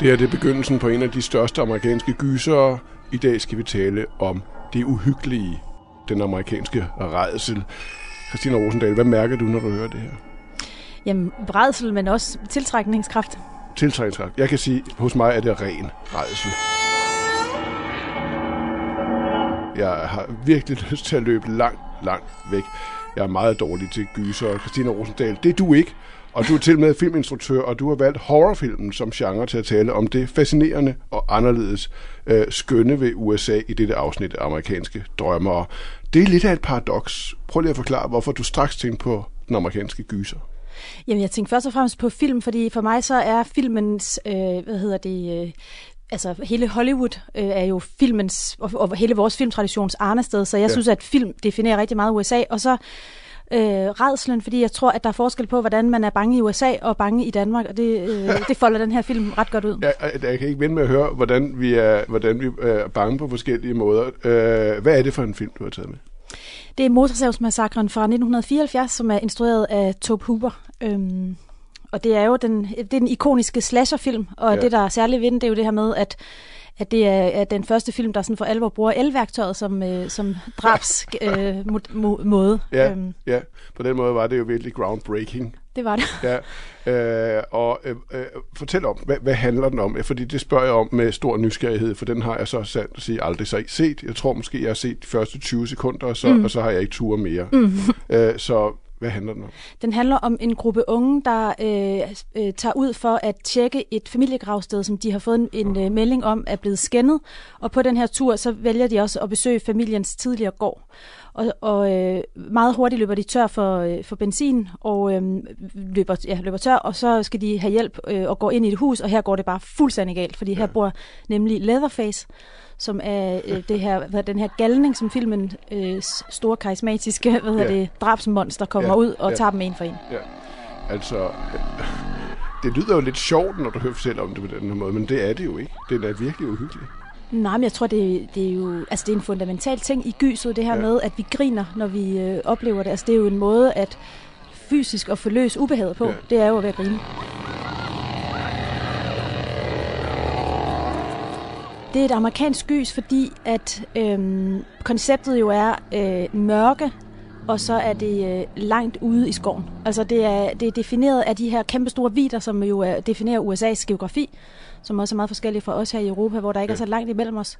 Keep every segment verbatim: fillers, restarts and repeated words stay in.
Det her, det er begyndelsen på en af de største amerikanske gysere. I dag skal vi tale om det uhyggelige, den amerikanske rædsel. Christina Rosendahl, hvad mærker du, når du hører det her? Jamen, rædsel, men også tiltrækningskraft. Tiltrækningskraft. Jeg kan sige, at hos mig er det ren rædsel. Jeg har virkelig lyst til at løbe langt, langt væk. Jeg er meget dårlig til gyser. Christina Rosendahl, det er du ikke. Og du er til med filminstruktør, og du har valgt horrorfilmen som genre til at tale om det fascinerende og anderledes øh, skønne ved U S A i dette afsnit af amerikanske drømmere. Det er lidt af et paradoks. Prøv lige at forklare, hvorfor du straks tænkte på den amerikanske gyser. Jamen, jeg tænkte først og fremmest på film, fordi for mig så er filmens, øh, hvad hedder det... Øh, altså, hele Hollywood øh, er jo filmens, og, og hele vores filmtraditions arnested, så jeg ja. synes, at film definerer rigtig meget U S A, og så øh, rædslen, fordi jeg tror, at der er forskel på, hvordan man er bange i U S A og bange i Danmark, og det, øh, det folder den her film ret godt ud. Ja, jeg kan ikke vente med at høre, hvordan vi er, hvordan vi er bange på forskellige måder. Øh, hvad er det for en film, du har taget med? Det er Motorsavsmassakren fra nitten fireoghalvfjerds, som er instrueret af Tobe Hooper. Øhm, og det er jo den, det er den ikoniske slasherfilm, og ja. det, der er særligt ved den, det er jo det her med, at, at det er at den første film, der sådan for alvor bruger elværktøjet som, øh, som drabs øh, mo- måde. Ja, øhm. ja, på den måde var det jo virkelig groundbreaking. Det var det. Ja. Øh, og øh, øh, fortæl om, hvad, hvad handler den om? Fordi det spørger jeg om med stor nysgerrighed, for den har jeg så sandt at sige aldrig så set. Jeg tror måske, jeg har set de første tyve sekunder, og så, mm. og så har jeg ikke ture mere. Mm. Øh, så hvad handler den om? Den handler om en gruppe unge, der øh, øh, tager ud for at tjekke et familiegravsted, som de har fået en, en øh, melding om, er blevet skændet. Og på den her tur, så vælger de også at besøge familiens tidligere gård. Og, og øh, meget hurtigt løber de tør for, øh, for benzin, og øh, løber, ja, løber tør, og så skal de have hjælp øh, og gå ind i et hus, og her går det bare fuldstændig galt, fordi ja. her bor nemlig Leatherface, som er øh, det her, hvad, den her galning, som filmen øh, store karismatiske hvad ja. det, drabsmonster kommer ja. ud og ja. tager dem en for en. Ja. Altså, det lyder jo lidt sjovt, når du hører selv om det på den her måde, men det er det jo ikke. Det er virkelig uhyggeligt. Nej, men jeg tror, det, det er jo altså det er en fundamental ting i gyset, det her ja. med, at vi griner, når vi øh, oplever det. Altså, det er jo en måde at fysisk og forløse ubehaget på. Ja. Det er jo at være grine. Det er et amerikansk gys, fordi at øhm, konceptet jo er øh, mørke, og så er det øh, langt ude i skoven. Altså, det er, det er defineret af de her kæmpestore vidder, som jo er, definerer U S A's geografi, som også er meget forskellige fra os her i Europa, hvor der ikke ja. er så langt imellem os.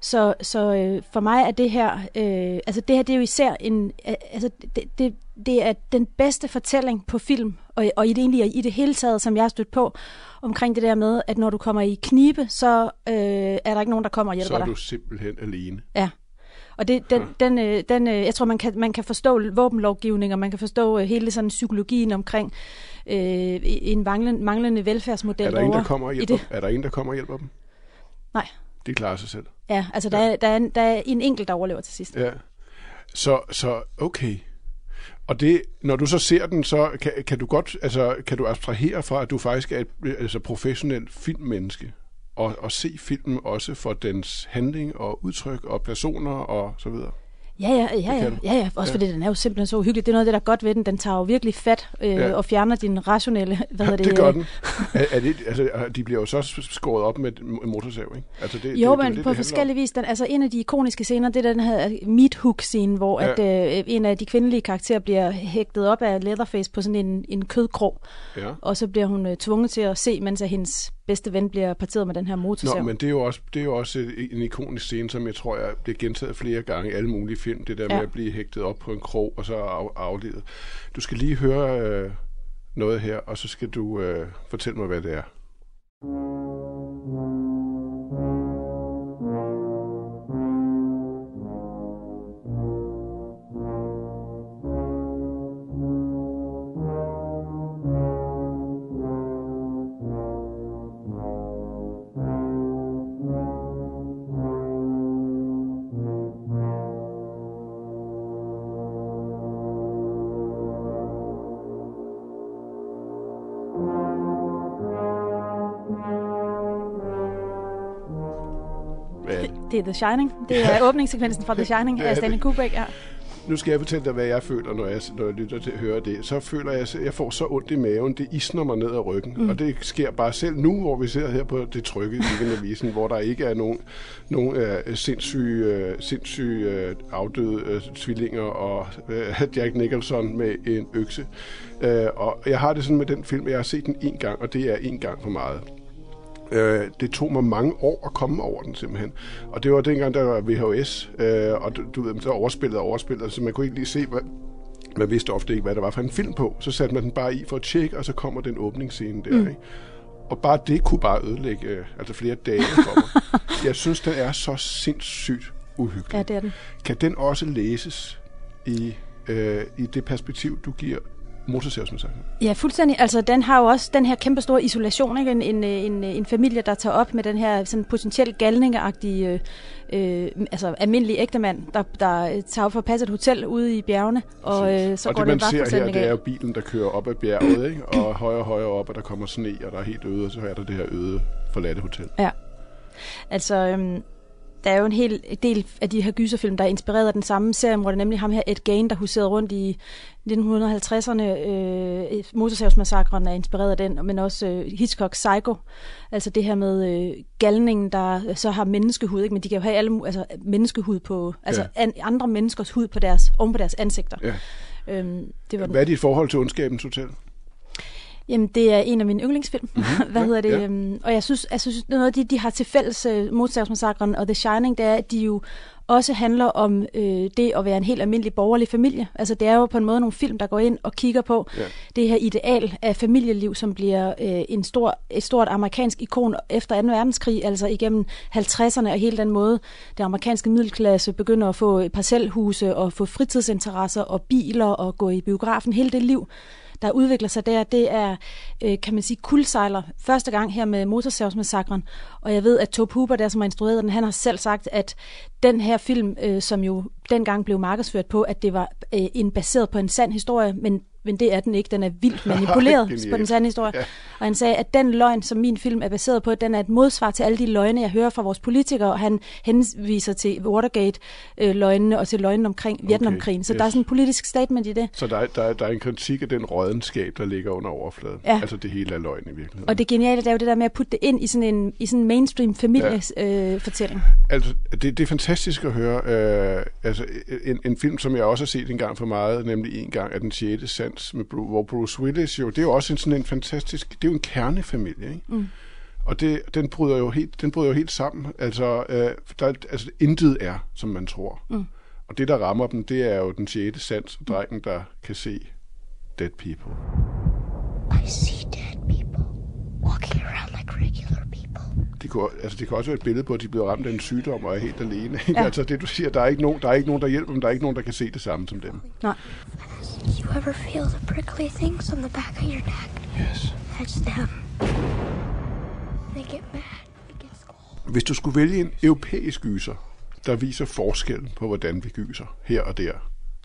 Så, så øh, for mig er det her, øh, altså det her, det er jo især en, øh, altså det, det, det er den bedste fortælling på film, og, og i det egentlig i det hele taget, som jeg har stødt på, omkring det der med, at når du kommer i knibe, så øh, er der ikke nogen, der kommer og hjælper dig. Så er du simpelthen alene. Ja. Og det, den, den, øh, den, øh, jeg tror, man kan, man kan forstå våbenlovgivning, og man kan forstå øh, hele sådan psykologien omkring øh, en manglen, manglende velfærdsmodel. Er der, en, der kommer og hjælper, er der en, der kommer og hjælper dem? Nej. De klarer sig selv? Ja, altså der, ja. Er, der, er, en, der er en enkelt, der overlever til sidst. Ja. Så, så okay. Og det, når du så ser den, så kan, kan du godt, altså kan du abstrahere fra, at du faktisk er et altså professionelt filmmenneske? Og, og se filmen også for dens handling og udtryk og personer og så videre. Ja, ja, ja, ja, ja, ja. Også fordi ja. den er jo simpelthen så uhyggelig. Det er noget af det, der er godt ved den. Den tager jo virkelig fat øh, ja. og fjerner din rationelle... Hvad ja, det, det gør den. er, er det, altså, de bliver jo så skåret op med en motorsav, ikke? Altså, det, jo, det, men det, det, på det forskellige vis. Den, altså, en af de ikoniske scener, det er den her meat hook-scene, hvor ja. at, øh, en af de kvindelige karakterer bliver hægtet op af Leatherface på sådan en, en kødkrog. Ja. Og så bliver hun øh, tvunget til at se, mens at hendes bedste ven bliver parteret med den her motorsav. Nå, men det er jo også, det er jo også en ikonisk scene, som jeg tror, jeg bliver gentaget flere gange i alle mulige film. Det der ja. med at blive hægtet op på en krog og så af, afledet. Du skal lige høre øh, noget her, og så skal du øh, fortælle mig, hvad det er. Det er The Shining. Det er åbningssekvensen fra The Shining af Stanley Kubrick, ja. Nu skal jeg fortælle dig, hvad jeg føler, når jeg, når jeg lytter til at høre det. Så føler jeg, jeg får så ondt i maven, det isner mig ned ad ryggen. Mm. Og det sker bare selv nu, hvor vi sidder her på det trygge Weekendavisen, hvor der ikke er nogen, nogen uh, sindssyge, uh, sindssyge uh, afdøde uh, tvillinger og uh, Jack Nicholson med en økse. Uh, og jeg har det sådan med den film, jeg har set den én gang, og det er én gang for meget. Øh, det tog mig mange år at komme over den simpelthen. Og det var dengang, der var V H S, øh, og du, du ved, så overspillede og overspillede, så man kunne ikke lige se, hvad, man vidste ofte ikke, hvad der var for en film på. Så satte man den bare i for at tjekke, og så kommer den åbningsscene der, mm. ikke? Og bare det kunne bare ødelægge øh, altså flere dage for mig. Jeg synes, den er så sindssygt uhyggelig. Ja, det er den. Kan den også læses i, øh, i det perspektiv, du giver motorservice? Ja, fuldstændig. Altså, den har jo også den her kæmpe store isolation, ikke? En, en, en, en familie, der tager op med den her sådan potentielt galningeagtige, øh, altså almindelige ægtemand, der, der tager op for at passe et hotel ude i bjergene, og øh, så og går det, det bare fuldstændig. Og det, man ser her, det er jo bilen, der kører op ad bjerget, ikke? Og højere og højere op, og der kommer sne, og der er helt øde, og så er der det her øde, forladte hotel. Ja. Altså... Øhm der er jo en hel del af de her gyserfilm, der er inspireret af den samme serie, hvor det er nemlig ham her, Ed Gein, der huserede rundt i nitten halvtredserne. Øh, Motorsavsmassakren er inspireret af den, men også øh, Hitchcock's Psycho. Altså det her med øh, galningen, der så har menneskehud, ikke? Men de kan jo have alle, altså, menneskehud på, altså ja. an, andre menneskers hud på deres, oven på deres ansigter. Ja. Øhm, det var Hvad er dit forhold til Ondskabens Hotel? Jamen, det er en af mine yndlingsfilm. Mm-hmm. Hvad hedder det? Yeah. Og jeg synes, jeg synes noget af det, de har til fælles, uh, Motorservice-massakren og The Shining, det er, at de jo også handler om øh, det at være en helt almindelig borgerlig familie. Altså, det er jo på en måde nogle film, der går ind og kigger på yeah. det her ideal af familieliv, som bliver øh, en stor, et stort amerikansk ikon efter anden verdenskrig, altså igennem halvtredserne og hele den måde, det amerikanske middelklasse begynder at få parcelhuse og få fritidsinteresser og biler og gå i biografen, hele det liv, der udvikler sig der, det er, øh, kan man sige, kuldsejler. Første gang her med Motorsavsmassakren, og jeg ved, at Tobe Hooper, der som har instrueret den, han har selv sagt, at den her film, øh, som jo dengang blev markedsført på, at det var øh, en baseret på en sand historie, men, men det er den ikke, den er vildt manipuleret på den sande historie. Ja. Og han sagde, at den løgn, som min film er baseret på, den er et modsvar til alle de løgne, jeg hører fra vores politikere, og han henviser til Watergate-løgnene og til løgnen omkring Vietnamkrigen. Okay, så yes. der er sådan en politisk statement i det. Så der, der, der er en kritik af den rådenskab, der ligger under overfladen. Ja. Altså det hele er løgn i virkeligheden. Og det geniale, det er jo det der med at putte det ind i sådan en, i sådan en mainstream familiefortælling. Ja. Øh, altså, det, det er fantastisk at høre. Øh, altså en, en film, som jeg også har set en gang for meget, nemlig en gang af Den sjette sand, med Bruce, hvor Bruce Willis jo, det er jo også en, sådan en fantastisk, det er jo en kernefamilie, ikke? Mm. Og det, den bryder jo helt, den bryder jo helt sammen. Altså, øh, der, altså intet er, som man tror. Mm. Og det, der rammer dem, det er jo den sjette sans, og drengen, der kan se dead people. I see dead people walking around like regular people. Det kunne, altså det kan også være et billede på, at de er blevet ramt af en sygdom og er helt alene. Ja. Altså det, du siger, der er ikke nogen, der er ikke nogen, der hjælper dem, der er ikke nogen, der kan se det samme som dem. Nej. You ever feel the prickly things on the back of your neck? Yes. That's them. They get mad. They get scared. Hvis du skulle vælge en europæisk gyser, der viser forskellen på, hvordan vi gyser her og der,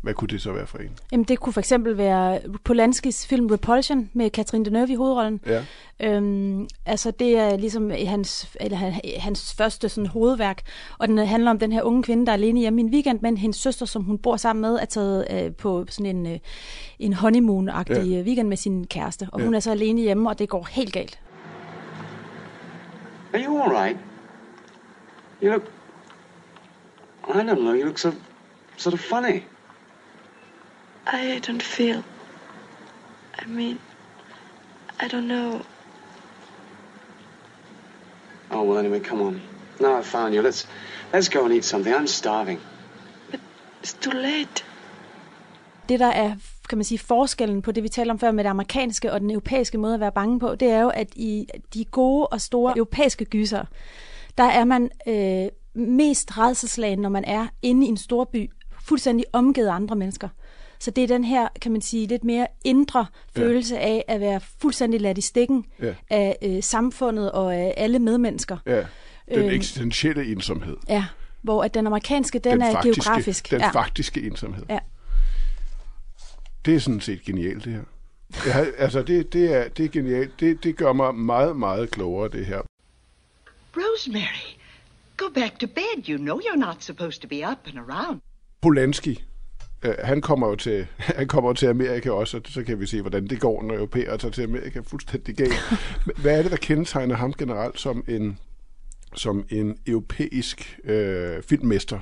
hvad kunne det så være for en? Jamen, det kunne for eksempel være Polanskis film Repulsion med Catherine Deneuve i hovedrollen. Ja. Øhm, altså, det er ligesom hans, eller, hans første sådan, hovedværk, og den handler om den her unge kvinde, der er alene hjemme i en weekend, men hendes søster, som hun bor sammen med, er taget øh, på sådan en, øh, en honeymoon-agtig ja. weekend med sin kæreste, og ja. hun er så alene hjemme, og det går helt galt. Are you all right? You look... I don't know, you look so sort of funny. I don't feel. I mean, I don't know. Oh, well, anyway, come on. Now I've found you. Let's let's go and eat something. I'm starving. But it's too late. Det der er, kan man sige, forskellen på det, vi taler om før med det amerikanske og den europæiske måde at være bange på, det er jo, at i de gode og store europæiske gyser, der er man øh, mest rædselslagen, når man er inde i en storby, fuldstændig omgivet af andre mennesker. Så det er den her, kan man sige, lidt mere indre følelse ja. af at være fuldstændig ladt i stikken ja. af øh, samfundet og af alle medmennesker. Ja, den øh, eksistentielle ensomhed. Ja, hvor at den amerikanske, den, den er faktiske, geografisk. Den ja. faktiske ensomhed. Ja. Det er sådan set genialt, det her. Jeg, altså, det, det, er, det er genialt. Det, det gør mig meget, meget klogere, det her. Rosemary, Go back to bed, you know you're not supposed to be up and around. Polanski, øh, han kommer jo til, han kommer til Amerika også, og så kan vi se, hvordan det går, når europæere tager til Amerika fuldstændig galt. Hvad er det, der kendetegner ham generelt som en, som en europæisk øh, filmmester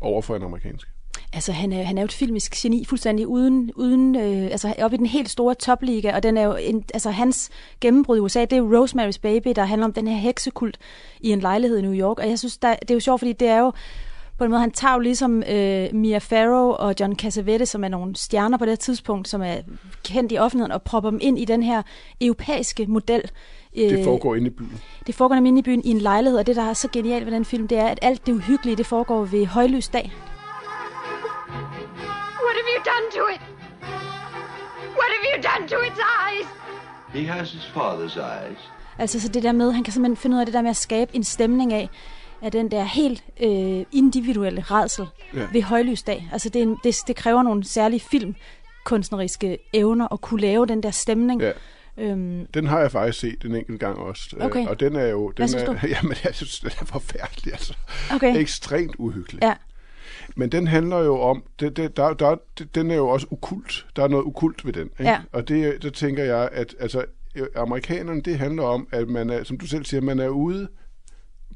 overfor en amerikansk? Altså, han er, han er jo et filmisk geni, fuldstændig uden, uden øh, altså oppe i den helt store topliga, og den er jo en, altså hans gennembrud i U S A, det er jo Rosemary's Baby, der handler om den her heksekult i en lejlighed i New York, og jeg synes, der, det er jo sjovt, fordi det er jo på en måde, han tager jo ligesom øh, Mia Farrow og John Cassavetes, som er nogle stjerner på det tidspunkt, som er kendt i offentligheden, og propper dem ind i den her europæiske model. Det foregår inde i byen. Det foregår inde i byen i en lejlighed, og det, der er så genialt ved den film, det er, at alt det uhyggelige, det foregår ved højlys dag. What have you done to it? What have you done to its eyes? He has his father's eyes. Altså, så det der med, han kan simpelthen finde ud af det der med at skabe en stemning af, af den der helt øh, individuelle rædsel ja. ved højlysdag. Altså, det, en, det, det kræver nogle særlige filmkunstneriske evner at kunne lave den der stemning. Ja. Øhm. Den har jeg faktisk set en enkelt gang også. Okay. Og den er jo... Den er, jamen, jeg synes, den er forfærdelig, altså. Okay. Ekstremt uhyggelig. Ja. Men den handler jo om, det, det, der, der, det, den er jo også okult. Der er noget okult ved den. Ikke? Ja. Og det, der tænker jeg, at altså, amerikanerne, det handler om, at man er, som du selv siger, man er ude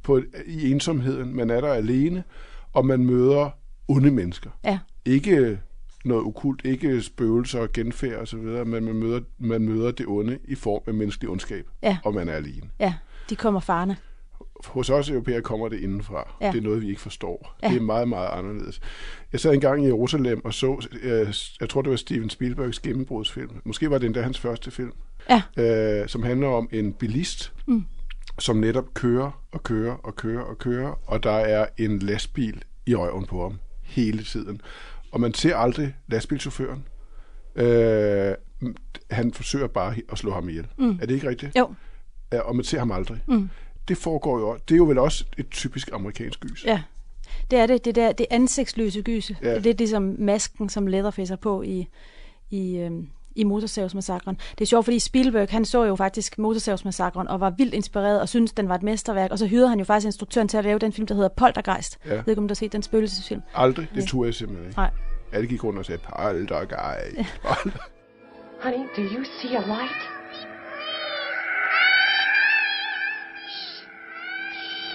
på, i ensomheden, man er der alene, og man møder onde mennesker. Ja. Ikke noget okult, ikke spøgelser og genfærd og så videre, men man møder, man møder det onde i form af menneskelig ondskab, ja. Og man er alene. Ja, de kommer farne. Hos os europæere kommer det indenfra. Ja. Det er noget, vi ikke forstår. Ja. Det er meget, meget anderledes. Jeg sad engang i Jerusalem og så, øh, jeg tror, det var Steven Spielbergs gennembrudsfilm. Måske var det endda hans første film, ja. øh, som handler om en bilist, mm. som netop kører og kører og kører og kører, og der er en lastbil i øjen på ham hele tiden. Og man ser aldrig lastbilchaufføren. Øh, han forsøger bare at slå ham ihjel. Mm. Er det ikke rigtigt? Jo. Ja, og man ser ham aldrig. Mm. Det foregår jo, det er jo vel også et typisk amerikansk gys. Ja, det er det. Det der, det ansigtsløse gyse. Ja. Det er lidt ligesom masken, som Leatherface er på i, i, øhm, i Motorsavsmassakren. Det er sjovt, fordi Spielberg, han så jo faktisk Motorsavsmassakren og var vildt inspireret og syntes, den var et mesterværk. Og så hyrede han jo faktisk instruktøren til at lave den film, der hedder Poltergeist. Ja. Jeg ved ikke, om du har set den spøgelsesfilm. Aldrig. Det turde jeg simpelthen ikke. Nej. Alle gik rundt og sagde, Poltergeist. Ja. Honey, do you see a light?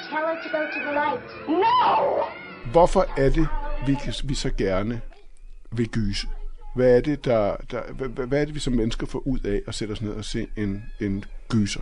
Tell her to go to the light. No! Hvorfor er det, vi, vi så gerne vil gyse? Hvad er det, der, der, hvad, hvad er det, vi som mennesker får ud af at sætte os ned og se en, en gyser?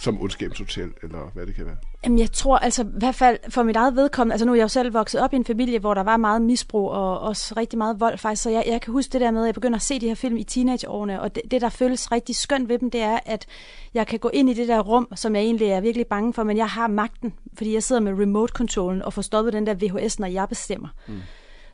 Som ondskabshotel, eller hvad det kan være? Jamen, jeg tror altså, i hvert fald for mit eget vedkommende, altså nu er jeg jo selv vokset op i en familie, hvor der var meget misbrug, og også rigtig meget vold faktisk, så jeg, jeg kan huske det der med, at jeg begynder at se de her film i teenageårene, og det, det der føles rigtig skønt ved dem, det er, at jeg kan gå ind i det der rum, som jeg egentlig er virkelig bange for, men jeg har magten, fordi jeg sidder med remote-controllen og får stoppet den der V H S, når jeg bestemmer. Mm.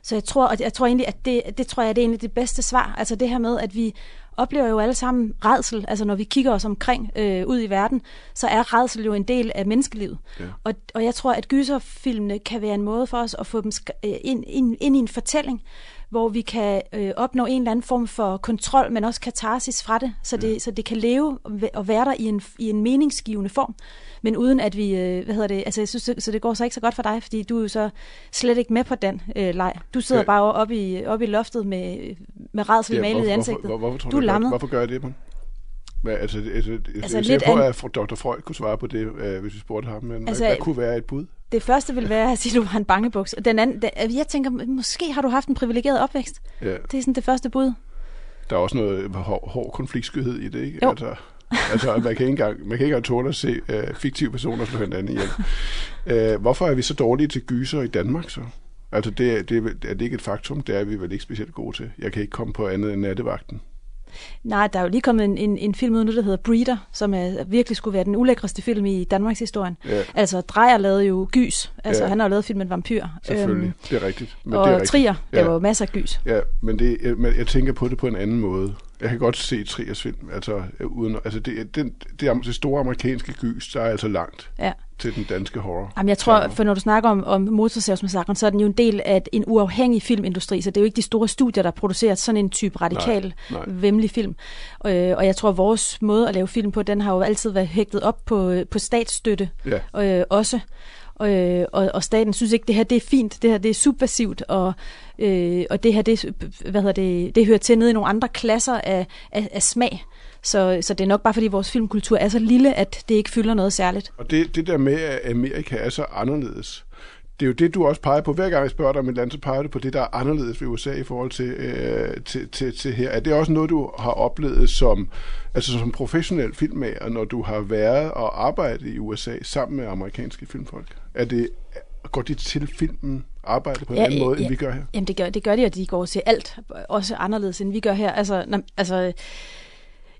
Så jeg tror, og jeg tror egentlig, at det, det tror jeg, det er egentlig det bedste svar, altså det her med, at vi oplever jo alle sammen rædsel, altså når vi kigger os omkring øh, ud i verden, så er rædsel jo en del af menneskelivet. Ja. Og, og jeg tror, at gyserfilmene kan være en måde for os at få dem ind, ind, ind i en fortælling, hvor vi kan øh, opnå en eller anden form for kontrol, men også katarsis fra det, så det, ja. Så det kan leve og være der i en, i en meningsgivende form, men uden at vi, øh, hvad hedder det, altså jeg synes, så, så det går så ikke så godt for dig, fordi du er jo så slet ikke med på den øh, leg. Du sidder ja. bare oppe i, oppe i loftet med, med rædsel ja, malet i ansigtet. Hvorfor, hvorfor, hvorfor, du er lammet. Hvorfor gør jeg det, man? Hvad, altså, altså, altså, jeg ser på, at doktor Freud kunne svare på det, øh, hvis vi spurgte ham, men altså, hvad kunne være et bud? Det første vil være at sige, at du var en bangebuks. Den anden, den, jeg tænker, måske har du haft en privilegeret opvækst. Ja. Det er sådan det første bud. Der er også noget hård, hård konfliktskyhed i det, ikke? Jo. Altså, altså, man kan ikke engang, man kan ikke engang tåle at se uh, fiktive personer slå hinanden ihjel. uh, hvorfor er vi så dårlige til gyser i Danmark så? Altså, det, det, er det ikke et faktum? Det er vi vel ikke specielt gode til. Jeg kan ikke komme på andet end Nattevagten. Nej, der er jo lige kommet en, en, en film ud nu, der hedder Breeder, som er, virkelig skulle være den ulækreste film i Danmarks historien. Ja. Altså, Dreyer lavede jo gys. Altså, ja. Han har jo lavet filmen Vampyr. Selvfølgelig, øhm, det er rigtigt. Men og det er rigtigt. Trier, der ja. var jo masser af gys. Ja, men, det, jeg, men jeg tænker på det på en anden måde. Jeg kan godt se Triers film. Altså, uden, altså det, den, det, det store amerikanske gys, der er altså langt ja. til den danske horror. Jamen, jeg tror, for når du snakker om, om Motorsavsmassakren, så er den jo en del af en uafhængig filmindustri, så det er jo ikke de store studier, der producerer sådan en type radikal, nej, nej. vemmelig film. Og, og jeg tror, vores måde at lave film på, den har jo altid været hægtet op på, på statsstøtte ja. øh, også. øh, og, og staten synes ikke, det her det er fint, det her det er subversivt, og, øh, og det her det, hvad hedder det, det hører til nede i nogle andre klasser af, af, af smag. Så, så det er nok bare, fordi vores filmkultur er så lille, at det ikke fylder noget særligt. Og det, det der med, at Amerika er så anderledes, det er jo det, du også peger på. Hver gang jeg spørger dig om et land, så peger du på det, der er anderledes ved U S A i forhold til, øh, til, til, til her. Er det også noget, du har oplevet som, altså som professionel filmmager, når du har været og arbejdet i U S A sammen med amerikanske filmfolk? Er det, går de til filmen? Arbejde på en ja, anden måde, ja, end vi gør her? Jamen, det gør, det gør de, og de går til alt, også anderledes, end vi gør her. Altså, når, altså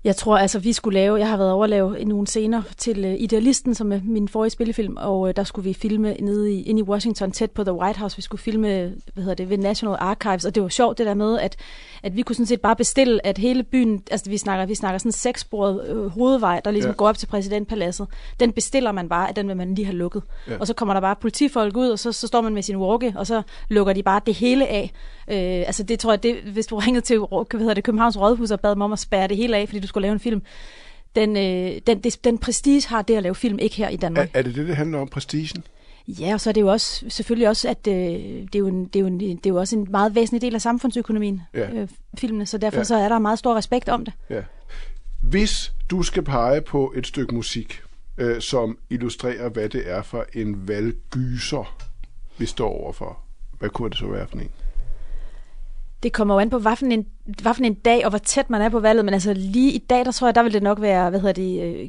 jeg tror, altså, vi skulle lave, jeg har været over at lave nogle scener til uh, Idealisten, som er min forrige spillefilm, og uh, der skulle vi filme nede i, inde i Washington, tæt på The White House. Vi skulle filme, hvad hedder det, ved National Archives, og det var sjovt det der med, at, at vi kunne sådan set bare bestille, at hele byen, altså vi snakker, vi snakker sådan en sekssporet øh, hovedvej, der ligesom ja. går op til præsidentpaladset. Den bestiller man bare, at den vil man lige have lukket. Ja. Og så kommer der bare politifolk ud, og så, så står man med sin walkie, og så lukker de bare det hele af. Øh, altså det tror jeg, det, hvis du ringede til hvad hedder det, Københavns Rådhus og bad dem om at spærre det hele af, fordi du skulle lave en film. Den, øh, den, den prestige har det at lave film ikke her i Danmark. Er, er det det, det handler om, prestigen? Ja, og så er det jo også, selvfølgelig også, at øh, det, er jo en, det, er jo en, det er jo også en meget væsentlig del af samfundsøkonomien, ja. øh, filmene, så derfor ja. så er der meget stor respekt om det. Ja. Hvis du skal pege på et stykke musik, øh, som illustrerer, hvad det er for en valggyser, vi står overfor, hvad kunne det så være for en? Det kommer jo an på, hvad for en, hvad for en dag, og hvor tæt man er på valget, men altså lige i dag, der tror jeg, der vil det nok være, hvad hedder det, øh,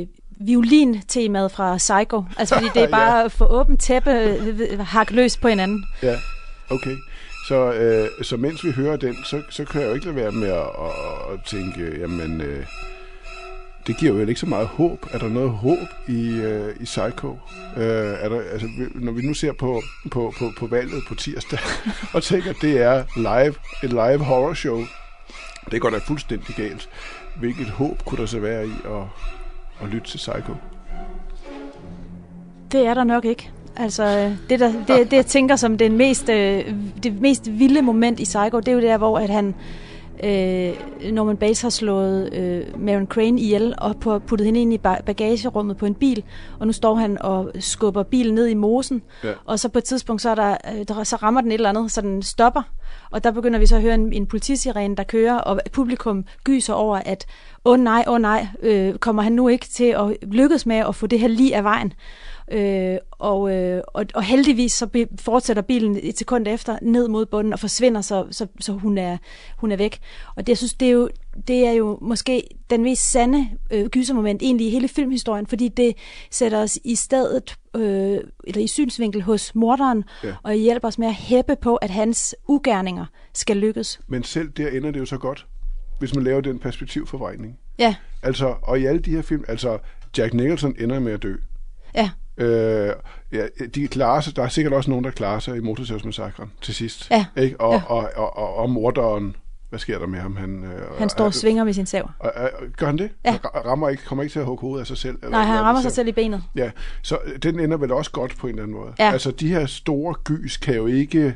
øh, violintemaet fra Psycho. Altså, fordi det er bare ja. for åbent tæppe, øh, hak løs på hinanden. Ja, okay. Så, øh, så mens vi hører den, så, så kan jeg jo ikke lade være med at, at, at tænke, jamen, øh, det giver jo ikke så meget håb. Er der noget håb i, øh, i Psycho? Øh, er der, altså, når vi nu ser på, på, på, på valget på tirsdag, og tænker, at det er live, et live horror show, det går da fuldstændig galt. Hvilket håb kunne der så være i at, at lytte til Psycho? Det er der nok ikke. Altså, det, der, det, det jeg tænker som den mest, det mest vilde moment i Psycho, det er jo der, hvor at han... Øh, Norman Bates har slået øh, Maren Crane ihjel og på, puttet hende ind i bagagerummet på en bil, og nu står han og skubber bilen ned i mosen, ja. og så på et tidspunkt så, er der, der, så rammer den et eller andet, så den stopper, og der begynder vi så at høre en, en politisirene, der kører, og publikum gyser over, at åh oh, nej, åh oh, nej, øh, kommer han nu ikke til at lykkes med at få det her lige af vejen? Øh, og, øh, og, og heldigvis så be, fortsætter bilen et sekund efter ned mod bunden og forsvinder, så, så, så hun, er, hun er væk. Og det, jeg synes, det er jo, det er jo måske den mest sande øh, gysermoment egentlig i hele filmhistorien, fordi det sætter os i stedet, øh, eller i synsvinkel hos morderen, ja. og hjælper os med at hæppe på, at hans ugerninger skal lykkes. Men selv der ender det jo så godt, hvis man laver den perspektivforvrængning. Ja. Altså, og i alle de her film, altså Jack Nicholson ender med at dø. Ja. Øh, ja, de klarer sig, der er sikkert også nogen, der klarer sig i Motorsavsmassakren til sidst. Ja, ikke? Og, ja. og, og, og, og morderen, hvad sker der med ham? Han, øh, han står og svinger med sin sav. Øh, øh, gør han det? Ja. Han rammer ikke, kommer ikke til at hugge hovedet af sig selv? Eller Nej, han rammer sig selv i benet. Ja, så den ender vel også godt på en eller anden måde. Ja. Altså, de her store gys kan jo ikke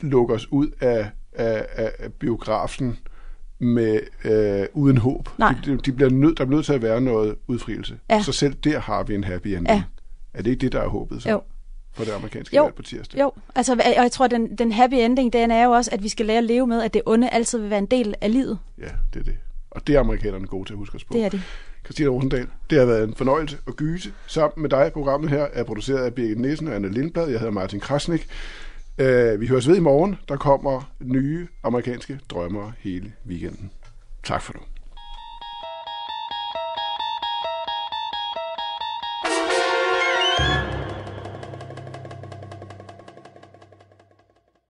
lukke os ud af, af, af biografen med øh, uden håb. De, de bliver nødt, der bliver nødt til at være noget udfrielse. Ja. Så selv der har vi en happy ending. Ja. Er det ikke det, der er håbet så? Jo. For det amerikanske valg på tirsdag? Jo, altså, og jeg tror, at den, den happy ending, den er jo også, at vi skal lære at leve med, at det onde altid vil være en del af livet. Ja, det er det. Og det er amerikanerne gode til at huske os på. Det er det. Christina Rosendahl, det har været en fornøjelse at gyse sammen med dig. Programmet her er produceret af Birgit Nissen og Anna Lindblad. Jeg hedder Martin Krasnik. Uh, vi høres ved i morgen. Der kommer nye amerikanske drømmere hele weekenden. Tak for nu.